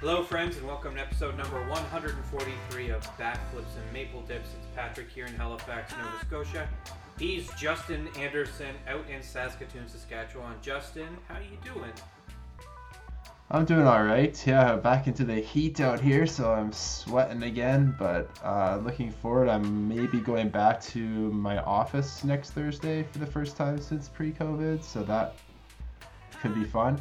Hello friends and welcome to episode number 143 of Backflips and Maple Dips. It's Patrick here in Halifax, Nova Scotia. He's Justin Anderson out in Saskatoon, Saskatchewan. Justin, how you doing? I'm doing all right. Yeah, back into the heat out here, so I'm sweating again, but looking forward. I'm maybe going back to my office next Thursday for the first time since pre-COVID, so that could be fun.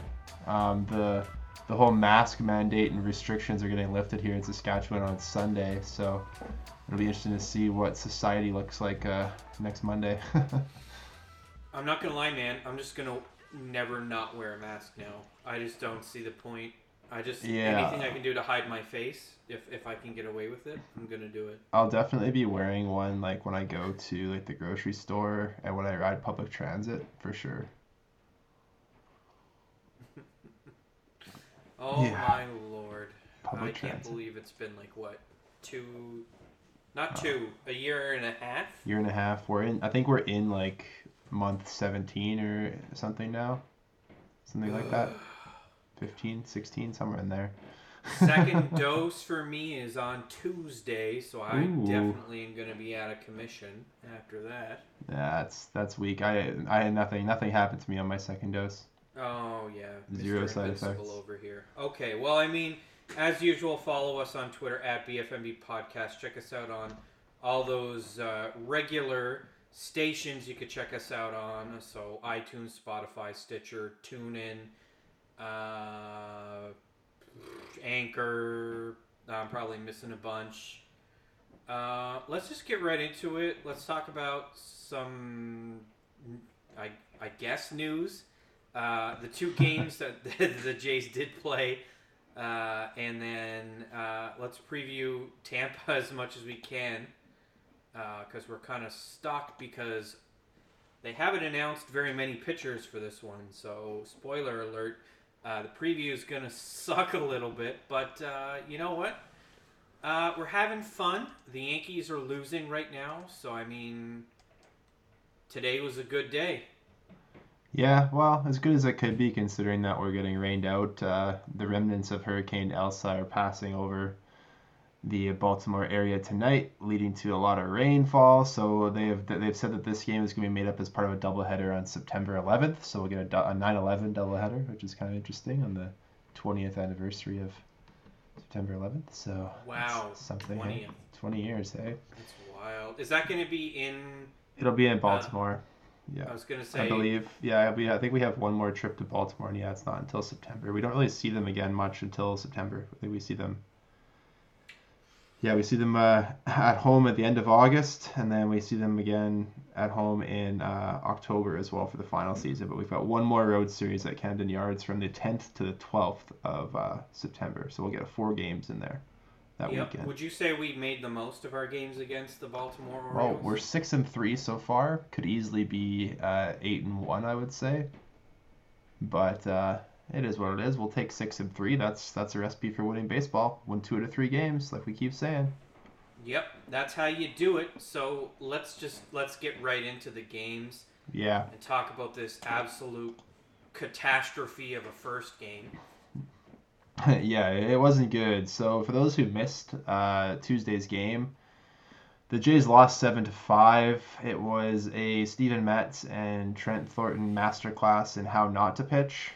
The whole mask mandate and restrictions are getting lifted here in Saskatchewan on Sunday, so it'll be interesting to see what society looks like next Monday. I'm not going to lie, man. I'm just going to never not wear a mask now. I just don't see the point. Anything I can do to hide my face, if I can get away with it, I'm going to do it. I'll definitely be wearing one like when I go to like the grocery store and when I ride public transit, for sure. My lord. Public transit. Can't believe it's been like what? A year and a half? Year and a half. I think we're in like month 17 or something now. Something like that. 15, 16, somewhere in there. Second dose for me is on Tuesday, so I definitely am going to be out of commission after that. That's weak. I had nothing happened to me on my second dose. Oh, yeah. Zero side effects. Over here. Okay, well, I mean, as usual, follow us on Twitter at BFMB Podcast. Check us out on all those regular stations you could check us out on. So iTunes, Spotify, Stitcher, TuneIn, Anchor. I'm probably missing a bunch. Let's just get right into it. Let's talk about some, I guess, news. The two games that the Jays did play, and then let's preview Tampa as much as we can, because we're kind of stuck because they haven't announced very many pitchers for this one. So spoiler alert, the preview is gonna suck a little bit, but you know what? We're having fun. The Yankees are losing right now, so I mean, today was a good day. Yeah, well, as good as it could be, considering that we're getting rained out. The remnants of Hurricane Elsa are passing over the Baltimore area tonight, leading to a lot of rainfall. So they've said that this game is going to be made up as part of a doubleheader on September 11th. So we'll get a 9/11 doubleheader, which is kind of interesting, on the 20th anniversary of September 11th. So wow, something. 20 years, hey? That's wild. Is that going to be in? It'll be in Baltimore. Yeah, I was going to say. I believe, I think we have one more trip to Baltimore, and it's not until September. We don't really see them again much until September. I think we see them. Yeah, we see them at home at the end of August, and then we see them again at home in October as well for the final season. But we've got one more road series at Camden Yards from the 10th to the 12th of September. So we'll get 4 games in there that weekend. Would you say we made the most of our games against the Baltimore Orioles? Well, we're 6-3 so far. Could easily be 8-1, I would say. But it is what it is. We'll take 6-3. That's a recipe for winning baseball. Win 2 out of 3 games, like we keep saying. Yep, that's how you do it. So let's get right into the games. Yeah. And talk about this absolute catastrophe of a first game. Yeah, it wasn't good. So for those who missed Tuesday's game, the Jays lost 7-5. It was a Steven Matz and Trent Thornton masterclass in how not to pitch.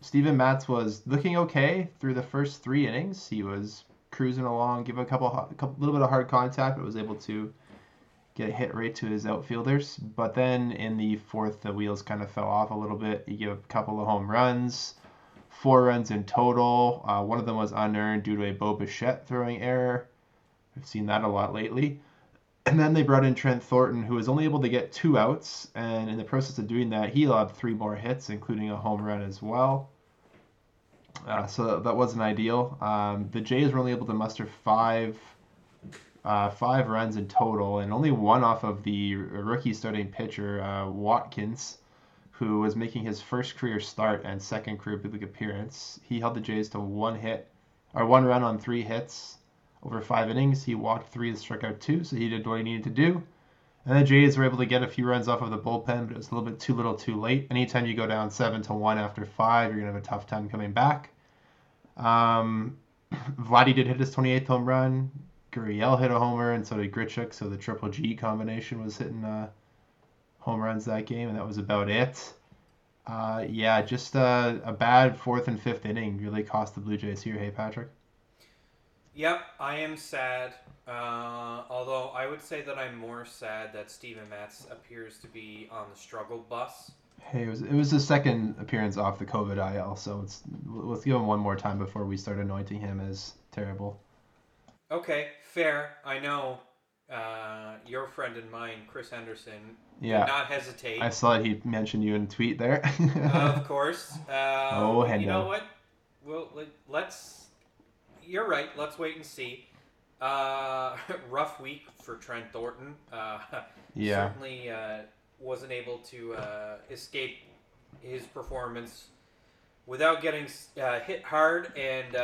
Steven Matz was looking okay through the first 3 innings. He was cruising along, giving a little bit of hard contact, but was able to get a hit right to his outfielders. But then in the fourth, the wheels kind of fell off a little bit. He gave a couple of home runs. 4 runs in total. One of them was unearned due to a Beau Bichette throwing error. I've seen that a lot lately. And then they brought in Trent Thornton, who was only able to get 2 outs. And in the process of doing that, he lobbed 3 more hits, including a home run as well. So that wasn't ideal. The Jays were only able to muster 5 runs in total, and only one off of the rookie starting pitcher, Watkins, who was making his first career start and second career big league appearance. He held the Jays to 1 run on 3 hits over 5 innings. He walked 3 and struck out 2, so he did what he needed to do. And the Jays were able to get a few runs off of the bullpen, but it was a little bit too little too late. Anytime you go down 7-1 after 5, you're going to have a tough time coming back. Vladdy did hit his 28th home run. Guerriel hit a homer, and so did Grichuk. So the Triple G combination was hitting home runs that game, and that was about it. Just a bad fourth and fifth inning really cost the Blue Jays here. Hey, Patrick? Yep, I am sad. Although I would say that I'm more sad that Steven Matz appears to be on the struggle bus. Hey, it was his second appearance off the COVID IL, so let's give him one more time before we start anointing him as terrible. Okay, fair. I know your friend and mine, Chris Henderson, did not hesitate. I saw he mentioned you in a tweet there. Of course. Hendo. You know what? You're right. Let's wait and see. Rough week for Trent Thornton. Certainly wasn't able to escape his performance without getting hit hard. And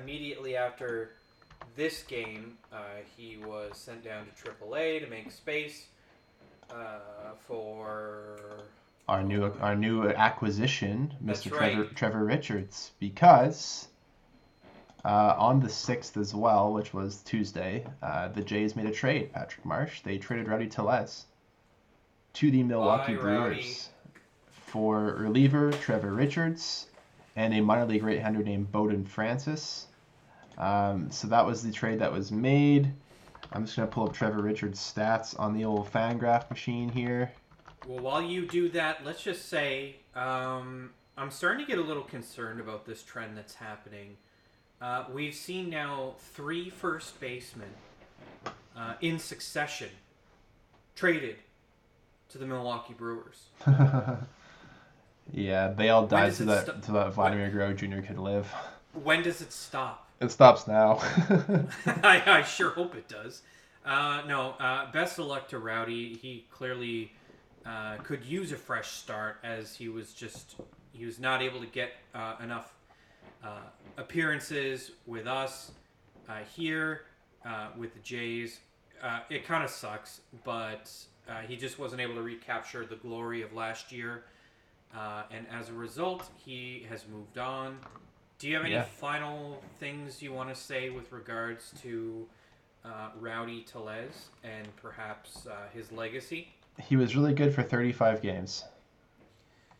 immediately after this game, he was sent down to AAA to make space for our new acquisition, Mr. Trevor Richards, because on the 6th as well, which was Tuesday, the Jays made a trade, Patrick Marsh. They traded Rowdy Tellez to the Milwaukee Brewers for reliever Trevor Richards and a minor league right-hander named Bowden Francis. So that was the trade that was made. I'm just going to pull up Trevor Richards' stats on the old fan graph machine here. Well, while you do that, let's just say I'm starting to get a little concerned about this trend that's happening. We've seen now 3 first basemen in succession traded to the Milwaukee Brewers. Yeah, they all died so that Vladimir Guerrero Jr. could live. When does it stop? It stops now. I sure hope it does. Best of luck to Rowdy. He clearly could use a fresh start, as he was not able to get enough appearances with us here with the Jays. It kind of sucks, but he just wasn't able to recapture the glory of last year. And as a result, he has moved on. Do you have any final things you want to say with regards to Rowdy Tellez and perhaps his legacy? He was really good for 35 games.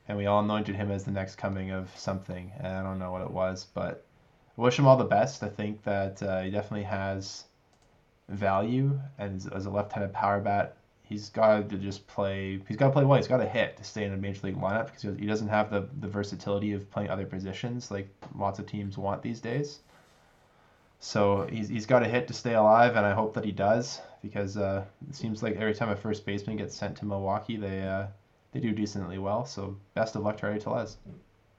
And we all anointed him as the next coming of something. And I don't know what it was, but I wish him all the best. I think that he definitely has value, and as a left-handed power bat, he's got to play well. He's got to hit to stay in a major league lineup, because he doesn't have the versatility of playing other positions like lots of teams want these days. So he's got to hit to stay alive, and I hope that he does, because it seems like every time a first baseman gets sent to Milwaukee, they do decently well, so best of luck to Rowdy Tellez.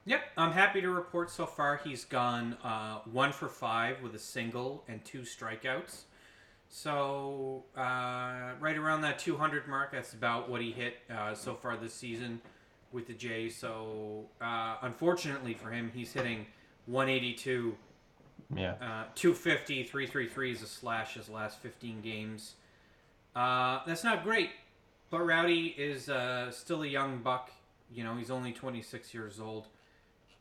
Yep, I'm happy to report so far he's gone 1-for-5 with a single and 2 strikeouts. So right around that 200 mark, that's about what he hit so far this season with the Jays. So unfortunately for him, he's hitting 182. Yeah. 250, 333 is a slash his last 15 games. That's not great. But Rowdy is still a young buck. You know, he's only 26 years old.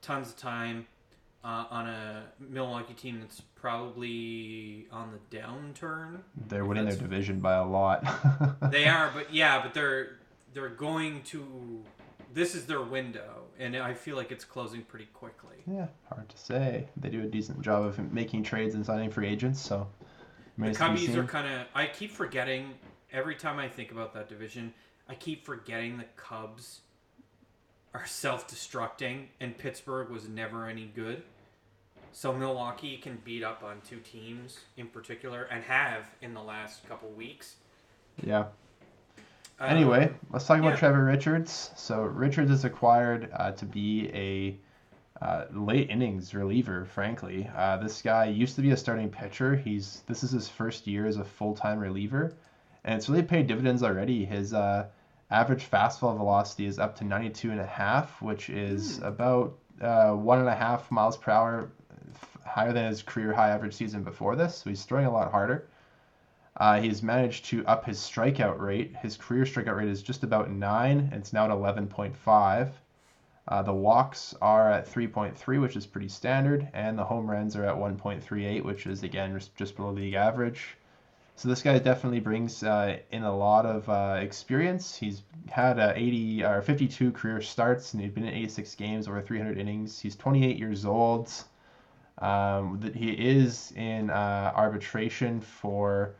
Tons of time on a Milwaukee team that's probably on the downturn. They're winning their division by a lot. They are, but they're going to. This is their window, and I feel like it's closing pretty quickly. Yeah, hard to say. They do a decent job of making trades and signing free agents. So the Cubbies are kind of. I keep forgetting. Every time I think about that division, I keep forgetting the Cubs are self-destructing, and Pittsburgh was never any good. So Milwaukee can beat up on 2 teams in particular, and have in the last couple weeks. Yeah. Anyway, let's talk about Trevor Richards. So Richards is acquired to be a late innings reliever, frankly. This guy used to be a starting pitcher. This is his first year as a full-time reliever. And it's really paid dividends already. His average fastball velocity is up to 92.5, which is about 1.5 miles per hour higher than his career high average season before this. So he's throwing a lot harder. He's managed to up his strikeout rate. His career strikeout rate is just about 9, and it's now at 11.5. The walks are at 3.3, which is pretty standard, and the home runs are at 1.38, which is, again, just below league average. So this guy definitely brings in a lot of experience. He's had 52 career starts, and he's been in 86 games, over 300 innings. He's 28 years old. He is in arbitration for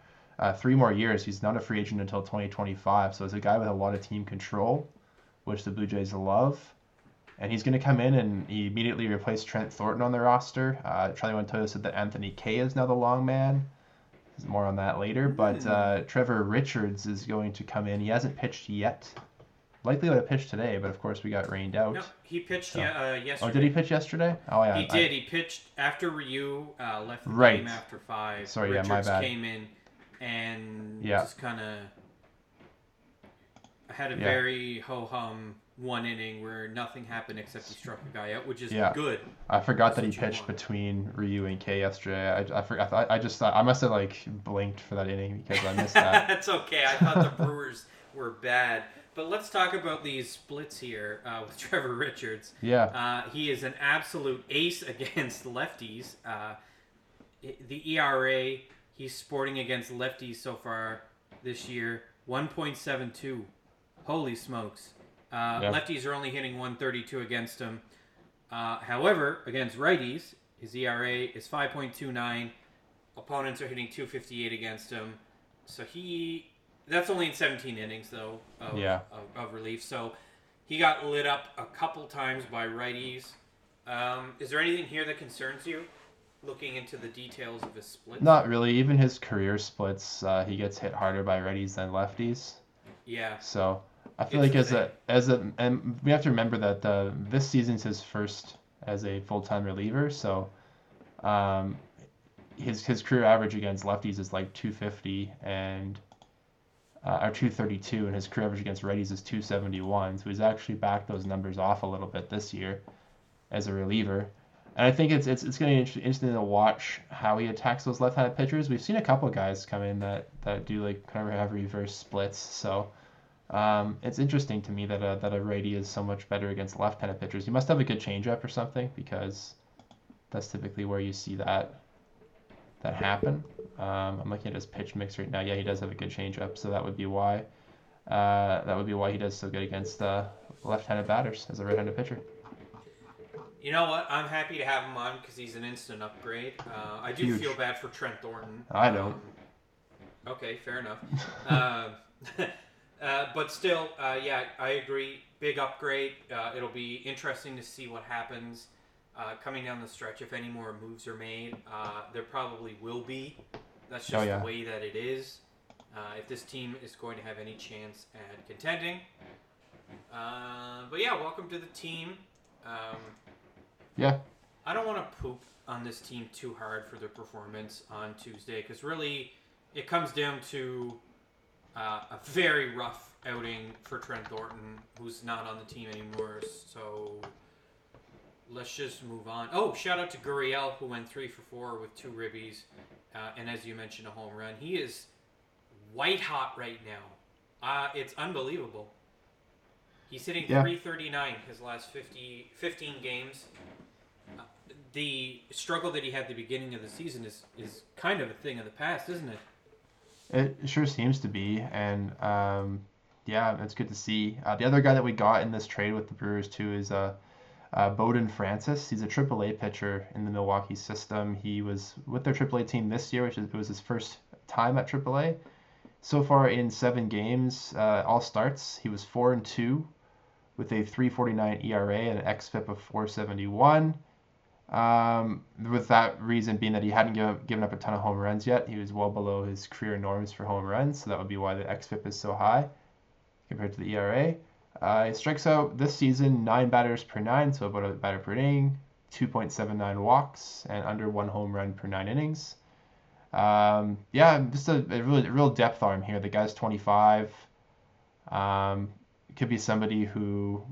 3 more years. He's not a free agent until 2025. So it's a guy with a lot of team control, which the Blue Jays love. And he's going to come in and he immediately replaced Trent Thornton on the roster. Charlie Montoyo said that Anthony Kay is now the long man. There's more on that later. But Trevor Richards is going to come in. He hasn't pitched yet. Likely would have pitched today, but of course we got rained out. No, he pitched yesterday. Oh, did he pitch yesterday? Oh, yeah. He did. He pitched after Ryu left the game after 5. Sorry, Richards, yeah, my bad. Came in and just kind of had a very ho-hum one inning where nothing happened except he struck a guy out, which is good. I forgot that he pitched between Ryu and Kay yesterday. I just thought I must have blinked for that inning because I missed that. That's okay. I thought the Brewers were bad. But let's talk about these splits here with Trevor Richards. Yeah. He is an absolute ace against lefties. The ERA, he's sporting against lefties so far this year, 1.72. Holy smokes. Lefties are only hitting 132 against him. However, against righties, his ERA is 5.29. Opponents are hitting 258 against him. So that's only in 17 innings, though, of relief. So he got lit up a couple times by righties. Is there anything here that concerns you, looking into the details of his splits? Not really. Even his career splits, he gets hit harder by righties than lefties. Yeah. So I feel like and we have to remember that this season's his first as a full-time reliever. So his career average against lefties is like 250 and... or 232, and his career average against righties is 271. So he's actually backed those numbers off a little bit this year as a reliever. And I think it's going to be interesting to watch how he attacks those left-handed pitchers. We've seen a couple of guys come in that do kind of have reverse splits. So it's interesting to me that a righty is so much better against left-handed pitchers. He must have a good changeup or something because that's typically where you see that happen. I'm looking at his pitch mix right now. Yeah, he does have a good changeup, so that would be why. That would be why he does so good against left-handed batters as a right-handed pitcher. You know what? I'm happy to have him on because he's an instant upgrade. I do feel bad for Trent Thornton. I don't. Okay, fair enough. But still, I agree. Big upgrade. It'll be interesting to see what happens. Coming down the stretch, if any more moves are made, there probably will be. That's just the way that it is. If this team is going to have any chance at contending. But yeah, welcome to the team. I don't want to poop on this team too hard for their performance on Tuesday, because really it comes down to a very rough outing for Trent Thornton, who's not on the team anymore, so... Let's just move on. Oh, shout out to Guerriel, who went 3-for-4 with 2 ribbies. And as you mentioned, a home run. He is white hot right now. It's unbelievable. He's hitting 339 his last 15 games. The struggle that he had at the beginning of the season is kind of a thing of the past, isn't it? It sure seems to be. And, it's good to see. The other guy that we got in this trade with the Brewers, too, is... Bowden Francis. He's a AAA pitcher in the Milwaukee system. He was with their AAA team this year, it was his first time at AAA. So far in 7 games, all starts, he was 4-2 with a 3.49 ERA and an xFIP of 4.71. With that reason being that he hadn't given up a ton of home runs yet. He was well below his career norms for home runs, so that would be why the xFIP is so high compared to the ERA. He strikes out this season 9 batters per 9, so about a batter per inning, 2.79 walks, and under 1 home run per 9 innings. Just a real depth arm here. The guy's 25. Could be somebody who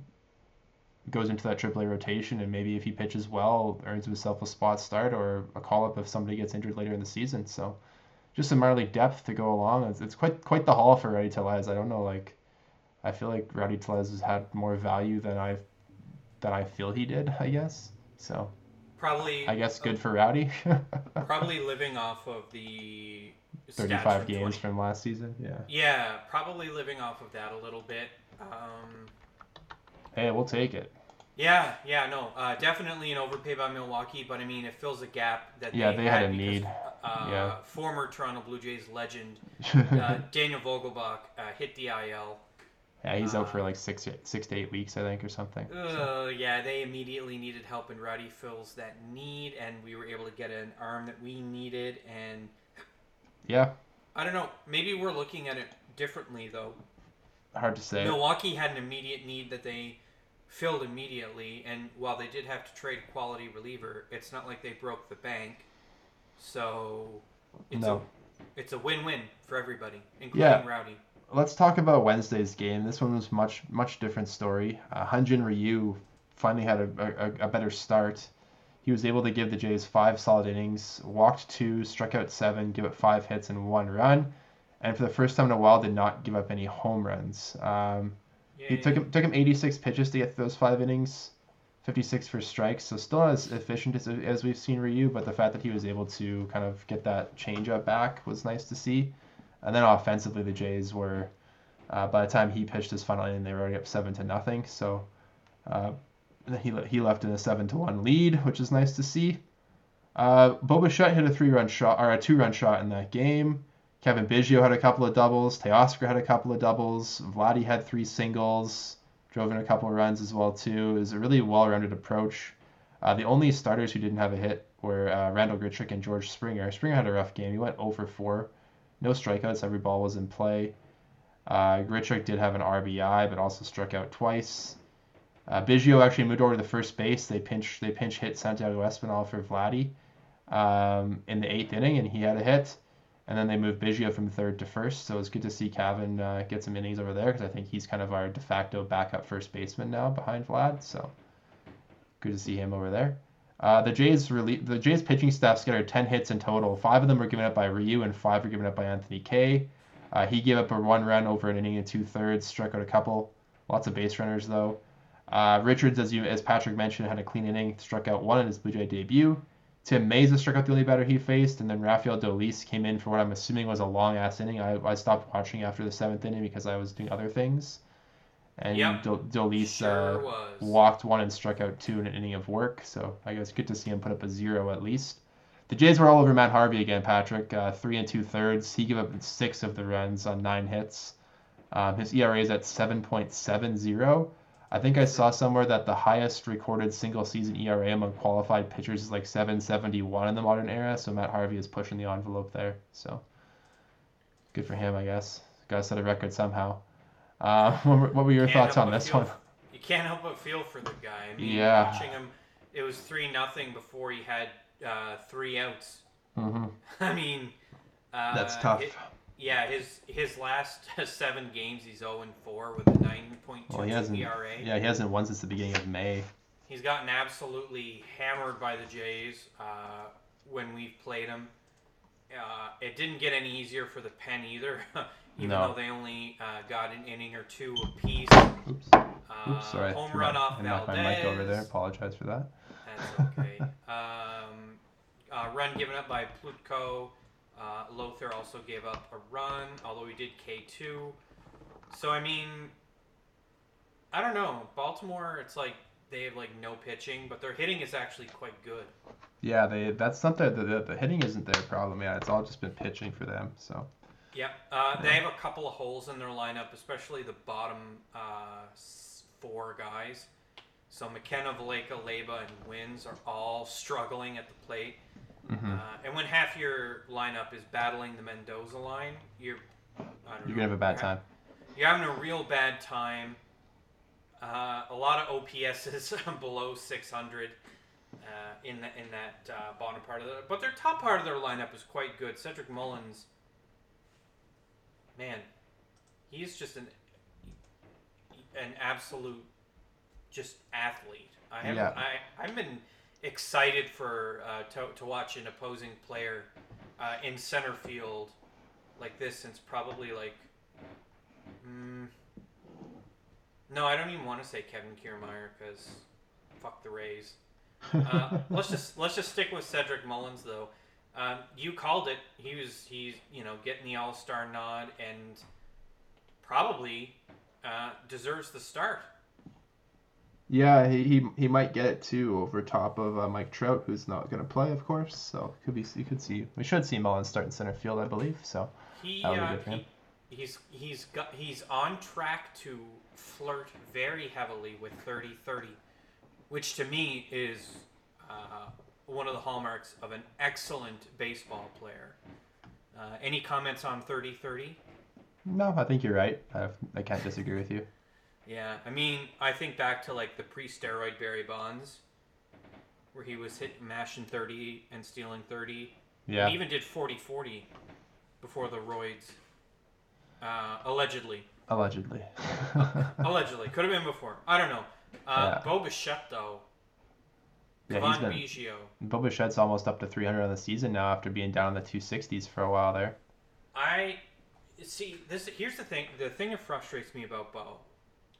goes into that AAA rotation, and maybe if he pitches well, earns himself a spot start or a call-up if somebody gets injured later in the season. So just some minor league depth to go along. It's quite the haul for Rowdy Tellez. I don't know, I feel like Rowdy Tellez has had more value than I've that I feel he did, I guess. So probably, I guess, good for Rowdy. Probably living off of the 35 games from last season. Yeah. Yeah, probably living off of that a little bit. Hey, we'll take it. Yeah, yeah, no, definitely an overpay by Milwaukee, but I mean, it fills a gap that they had a because, need. Yeah. Former Toronto Blue Jays legend Daniel Vogelbach hit the IL. Yeah, he's out for like six to eight weeks, I think, or something. Yeah, they immediately needed help, and Rowdy fills that need, and we were able to get an arm that we needed, and yeah, I don't know, maybe we're looking at it differently though. Hard to say. Milwaukee had an immediate need that they filled immediately, and while they did have to trade a quality reliever, it's not like they broke the bank. So it's a win-win for everybody, including Rowdy. Let's talk about Wednesday's game. This one was much different story. Hyun-Jin Ryu finally had a better start. He was able to give the Jays 5 solid innings, walked 2, struck out 7, give up 5 hits and 1 run, and for the first time in a while did not give up any home runs. It took him 86 pitches to get those 5 innings, 56 for strikes, so still not as efficient as we've seen Ryu, but the fact that he was able to kind of get that changeup back was nice to see. And then offensively, the Jays were, by the time he pitched his final inning, they were already up 7-0. So he left in a 7-1 lead, which is nice to see. Bo Bichette hit a 2-run shot in that game. Kevin Biggio had a couple of doubles. Teoscar had a couple of doubles. Vladdy had 3 singles. Drove in a couple of runs as well too. It was a really well-rounded approach. The only starters who didn't have a hit were Randall Grichuk and George Springer. Springer had a rough game. He went 0 for 4. No strikeouts, every ball was in play. Grichuk did have an RBI, but also struck out twice. Biggio actually moved over to the first base. They pinch hit Santiago Espinal for Vladdy in the 8th inning, and he had a hit. And then they moved Biggio from 3rd to 1st, so it's good to see Cavan get some innings over there, because I think he's kind of our de facto backup first baseman now behind Vlad, so good to see him over there. The Jays pitching staff scattered 10 hits in total. 5 of them were given up by Ryu, and 5 were given up by Anthony Kay. He gave up a 1 run over an inning and 2/3, struck out a couple. Lots of base runners, though. Richards, as Patrick mentioned, had a clean inning, struck out 1 in his Blue Jay debut. Tim Mays struck out the only batter he faced, and then Rafael Dolis came in for what I'm assuming was a long-ass inning. I stopped watching after the 7th inning because I was doing other things. And Dolis walked 1 and struck out 2 in an inning of work. So I guess good to see him put up a 0 at least. The Jays were all over Matt Harvey again, Patrick. 3 2/3. He gave up 6 of the runs on 9 hits. His ERA is at 7.70. I think I saw somewhere that the highest recorded single-season ERA among qualified pitchers is like 7.71 in the modern era. So Matt Harvey is pushing the envelope there. So good for him, I guess. Got to set a record somehow. What were your thoughts on this one? You can't help but feel for the guy. I mean, watching him, it was 3-0 before he had 3 outs. Mm-hmm. I mean, that's tough. His last 7 games, he's 0-4 with a 9.2 ERA. Yeah, he hasn't won since the beginning of May. He's gotten absolutely hammered by the Jays when we've played him. It didn't get any easier for the pen either. Even though they only got an inning or 2 apiece. Oops, sorry. Home run off Valdez. I knocked my mic over there. Apologize for that. That's okay. Run given up by Plutko. Lothar also gave up a run, although he did K2. So, I mean, I don't know. Baltimore, it's like they have like no pitching, but their hitting is actually quite good. Yeah, that's something. The hitting isn't their problem. Yeah, it's all just been pitching for them, so... Yeah, they have a couple of holes in their lineup, especially the bottom 4 guys. So McKenna, Valleca, Leyba, and Wins are all struggling at the plate. Mm-hmm. And when half your lineup is battling the Mendoza line, you're going to have a bad time. You're having a real bad time. A lot of OPSs below 600 in that bottom part of the... But their top part of their lineup is quite good. Cedric Mullins... Man, he's just an absolute just athlete. I've been excited for to watch an opposing player in center field like this since probably like I don't even want to say Kevin Kiermaier because Fuck the Rays. Let's just stick with Cedric Mullins though. You called it. He's getting the All-Star nod and probably deserves the start. Yeah, he might get it too over top of Mike Trout, who's not going to play, of course. So we should see Mullins start in center field, I believe. So he's on track to flirt very heavily with 30-30, which to me is one of the hallmarks of an excellent baseball player. Any comments on 30-30? No, I think you're right. I can't disagree with you. Yeah, I mean, I think back to like the pre-steroid Barry Bonds, where he was mashing 30 and stealing 30. Yeah. He even did 40-40 before the roids, allegedly. Allegedly. Could have been before. I don't know. Beau Bichette, though. Kevin Biggio. Beau Bichette's almost up to 300 on the season now after being down in the 260s for a while there. Here's the thing. The thing that frustrates me about Beau,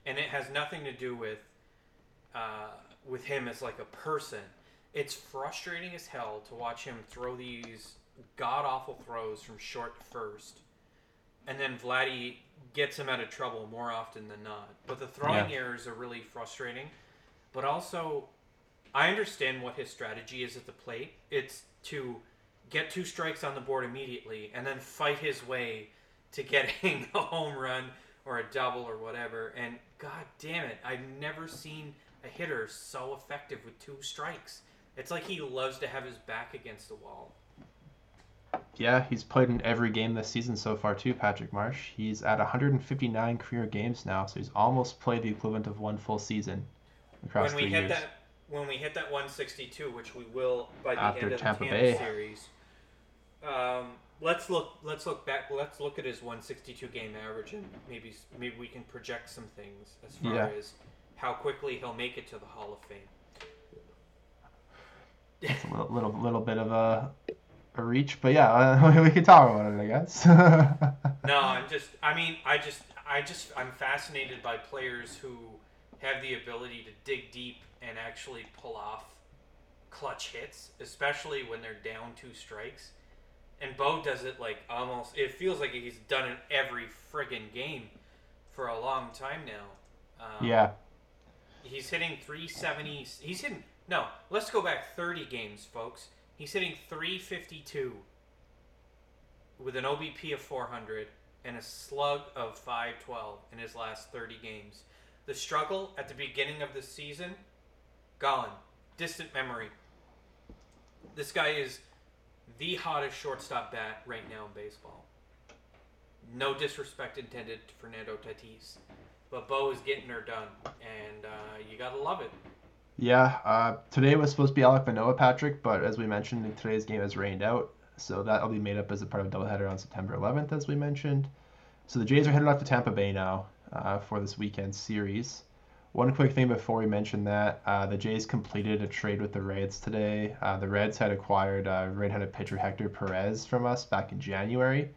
and it has nothing to do with him as like a person. It's frustrating as hell to watch him throw these god-awful throws from short to first. And then Vladdy gets him out of trouble more often than not. But the throwing errors are really frustrating. But also, I understand what his strategy is at the plate. It's to get two strikes on the board immediately and then fight his way to getting a home run or a double or whatever. And god damn it, I've never seen a hitter so effective with two strikes. It's like he loves to have his back against the wall. Yeah, he's played in every game this season so far too, Patrick Marsh. He's at 159 career games now, so he's almost played the equivalent of one full season across 3 years. When we hit that 162, which we will by the end of Tampa Bay series, let's look back. Let's look at his 162 game average, and maybe we can project some things as far as how quickly he'll make it to the Hall of Fame. It's a little bit of a reach, but yeah, we could talk about it, I guess. No, I'm fascinated by players who have the ability to dig deep and actually pull off clutch hits, especially when they're down two strikes. And Beau does it like almost, it feels like he's done it every friggin' game for a long time now. He's hitting 370. Let's go back 30 games, folks. He's hitting 352 with an OBP of 400 and a slug of 512 in his last 30 games. The struggle at the beginning of the season, gone. Distant memory. This guy is the hottest shortstop bat right now in baseball. No disrespect intended to Fernando Tatis, but Beau is getting her done, and you got to love it. Yeah, today was supposed to be Alek Manoah, Patrick, but as we mentioned, today's game has rained out, so that'll be made up as a part of a doubleheader on September 11th, as we mentioned. So the Jays are headed off to Tampa Bay now for this weekend series. One quick thing before we mention that, the Jays completed a trade with the Reds today. The Reds had acquired right-handed pitcher Hector Perez from us back in January,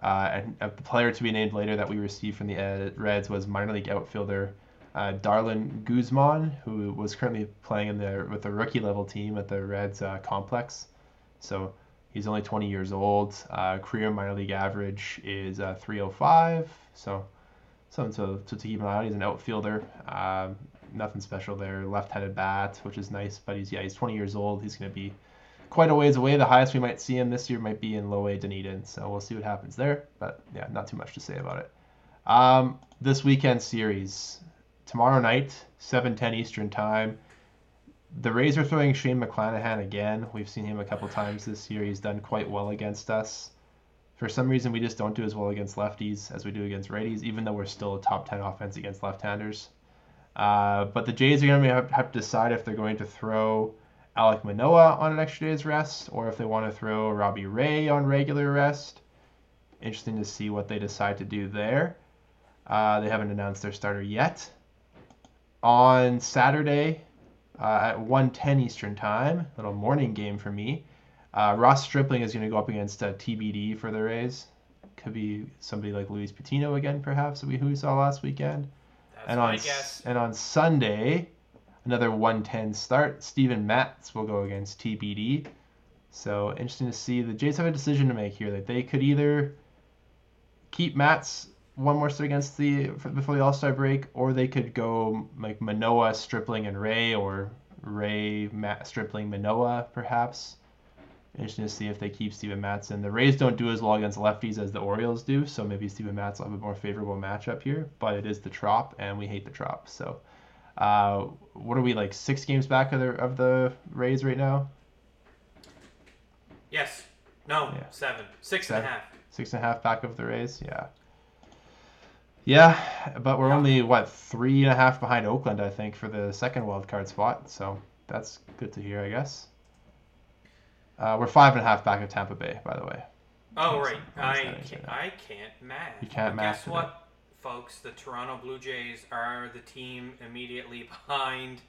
and the player to be named later that we received from the Reds was minor league outfielder Darlin Guzman, who was currently playing with the rookie-level team at the Reds complex. So he's only 20 years old. Career minor league average is 305. So something to keep an eye on. He's an outfielder. Nothing special there. Left-handed bat, which is nice. But he's 20 years old. He's going to be quite a ways away. The highest we might see him this year might be in Low A Dunedin. So we'll see what happens there. But, yeah, not too much to say about it. This weekend series... Tomorrow night, 7:10 Eastern time, the Rays are throwing Shane McClanahan again. We've seen him a couple times this year. He's done quite well against us. For some reason, we just don't do as well against lefties as we do against righties, even though we're still a top 10 offense against left-handers. But the Jays are going to have to decide if they're going to throw Alek Manoah on an extra day's rest or if they want to throw Robbie Ray on regular rest. Interesting to see what they decide to do there. They haven't announced their starter yet. On Saturday at 1:10 Eastern time, little morning game for me, Ross Stripling is going to go up against TBD for the Rays. Could be somebody like Luis Patino again, perhaps, who we saw last weekend. That's my guess. And on Sunday, another 110 start. Steven Matz will go against TBD. So interesting to see. The Jays have a decision to make here. That they could either keep Matz one more start against before the All-Star break, or they could go like Manoah, Stripling, and Ray, or Ray, Stripling, Manoah, perhaps. Interesting to see if they keep Steven Matz in. The Rays don't do as well against lefties as the Orioles do, so maybe Steven Matz will have a more favorable matchup here, but it is the Trop, and we hate the Trop. So what are we, like 6 games back of the Rays right now? Yes. No, yeah. 7. 6.5. 6.5 back of the Rays, yeah. Yeah, but we're only, 3.5 behind Oakland, I think, for the second wild card spot, so that's good to hear, I guess. We're 5.5 back of Tampa Bay, by the way. Oh, right. I can't math. You can't math. Guess what, folks? The Toronto Blue Jays are the team immediately behind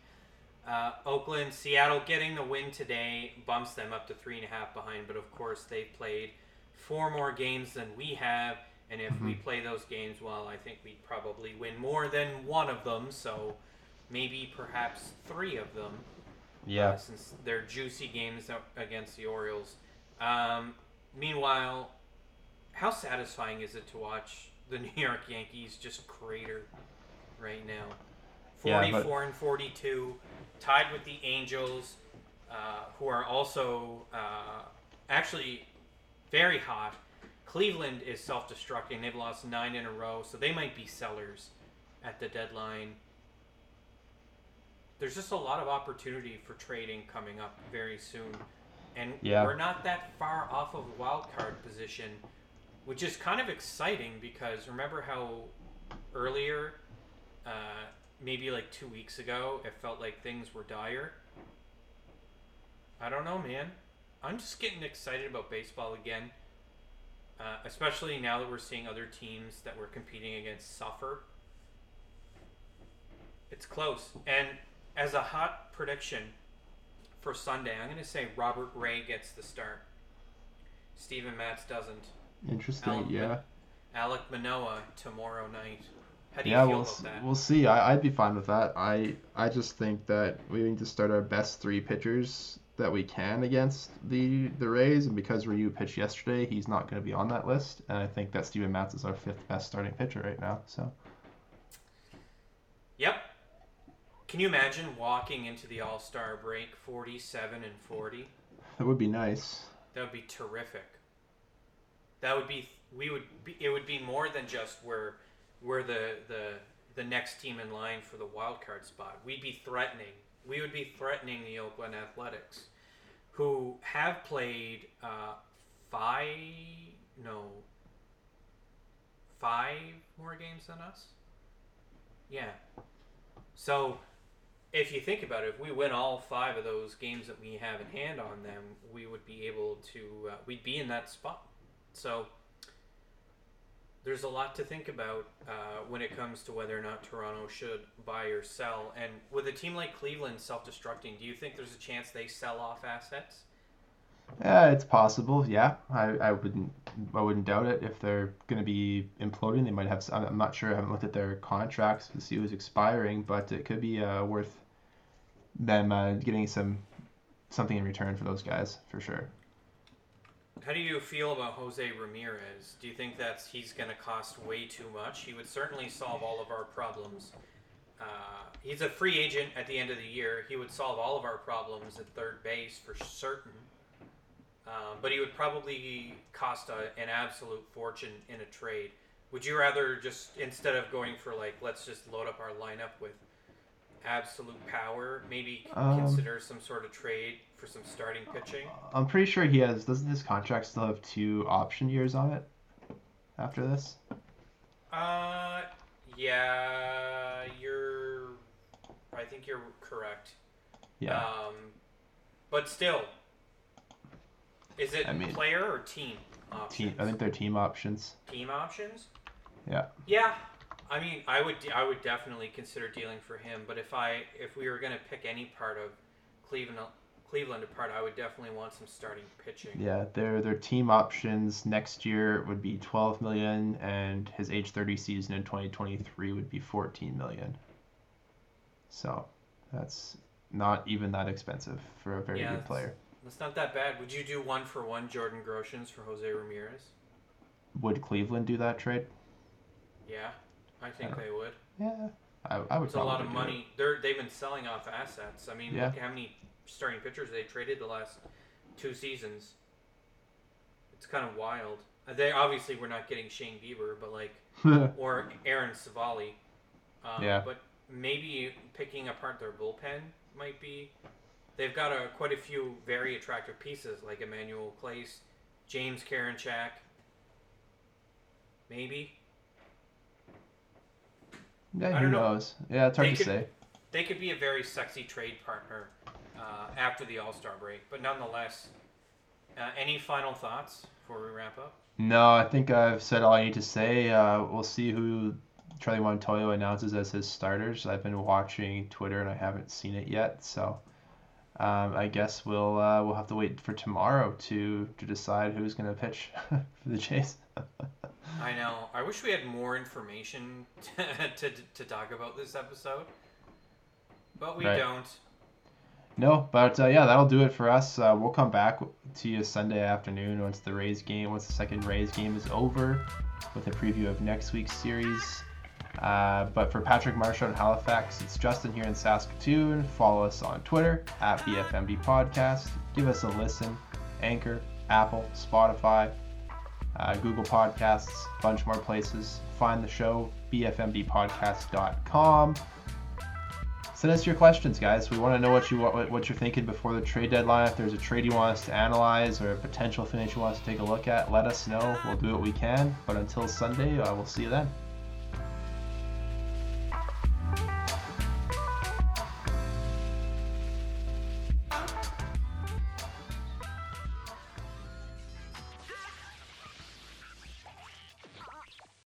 Oakland. Seattle getting the win today bumps them up to 3.5 behind, but of course they've played 4 more games than we have, and if we play those games, well, I think we'd probably win more than one of them, so maybe perhaps 3 of them. Yeah, since they're juicy games against the Orioles. Meanwhile, how satisfying is it to watch the New York Yankees just crater right now? 44 and 42, tied with the Angels, who are also actually very hot. Cleveland is self-destructing. They've lost 9 in a row, so they might be sellers at the deadline. There's just a lot of opportunity for trading coming up very soon. And we're not that far off of wild card position, which is kind of exciting because remember how earlier, maybe like 2 weeks ago, it felt like things were dire? I don't know, man. I'm just getting excited about baseball again, especially now that we're seeing other teams that we're competing against suffer. It's close. And as a hot prediction for Sunday, I'm going to say Robert Ray gets the start. Steven Matz doesn't. Interesting, Alek Manoah tomorrow night. How do you feel about that? We'll see. I'd be fine with that. I just think that we need to start our best 3 pitchers that we can against the Rays, and because Ryu pitched yesterday, he's not going to be on that list, and I think that Steven Matz is our 5th best starting pitcher right now. So. Yep. Can you imagine walking into the All-Star break 47 and 40? That would be nice. That would be terrific. That would be it would be more than just we're the next team in line for the wild card spot. We would be threatening the Oakland Athletics, who have played 5 more games than us. Yeah. So if you think about it, if we win all 5 of those games that we have in hand on them, we would be able to, we'd be in that spot. So there's a lot to think about when it comes to whether or not Toronto should buy or sell. And with a team like Cleveland self-destructing, do you think there's a chance they sell off assets? It's possible. Yeah, I wouldn't doubt it. If they're going to be imploding, they might have. I'm not sure. I haven't looked at their contracts to see who's expiring, but it could be worth them getting something in return for those guys for sure. How do you feel about Jose Ramirez? Do you think he's going to cost way too much? He would certainly solve all of our problems. He's a free agent at the end of the year. He would solve all of our problems at third base for certain. But he would probably cost an absolute fortune in a trade. Would you rather just, instead of going for, let's just load up our lineup with absolute power, maybe consider some sort of trade for some starting pitching? I'm pretty sure he has. Doesn't his contract still have 2 option years on it after this? Yeah, I think you're correct. Yeah. But still. Is it player or team options? I think they're team options. Team options? Yeah. Yeah. I mean, I would definitely consider dealing for him, but if we were going to pick any part of Cleveland apart, I would definitely want some starting pitching. Yeah, their team options next year would be $12 million, and his age 30 season in 2023 would be $14 million. So, That's not even that expensive for a very good player. That's not that bad. Would you do 1-for-1 Jordan Groshans for Jose Ramirez? Would Cleveland do that trade? Yeah, I think they would. Yeah, I would. It's a lot of money. They've been selling off assets. I mean, look at how many starting pitchers they traded the last two seasons. It's kind of wild. They obviously were not getting Shane Bieber, but or Aaron Savali. But maybe picking apart their bullpen might be. They've got quite a few very attractive pieces like Emmanuel Clase, James Karinchak. Maybe. Yeah, who knows? Yeah, it's hard to say. They could be a very sexy trade partner after the All-Star break. But nonetheless, any final thoughts before we wrap up? No, I think I've said all I need to say. We'll see who Charlie Montoyo announces as his starters. I've been watching Twitter and I haven't seen it yet. So I guess we'll have to wait for tomorrow to decide who's going to pitch for the Jays. I know. I wish we had more information to talk about this episode, but we don't. No, but that'll do it for us. We'll come back to you Sunday afternoon once the second Rays game is over, with a preview of next week's series. But for Patrick Marchand in Halifax, it's Justin here in Saskatoon. Follow us on Twitter @BFMB Podcast. Give us a listen. Anchor, Apple, Spotify, Google Podcasts, a bunch more places. Find the show, bfmbpodcast.com. Send us your questions, guys. We want to know what you're thinking before the trade deadline. If there's a trade you want us to analyze or a potential finish you want us to take a look at, let us know. We'll do what we can. But until Sunday, we'll see you then.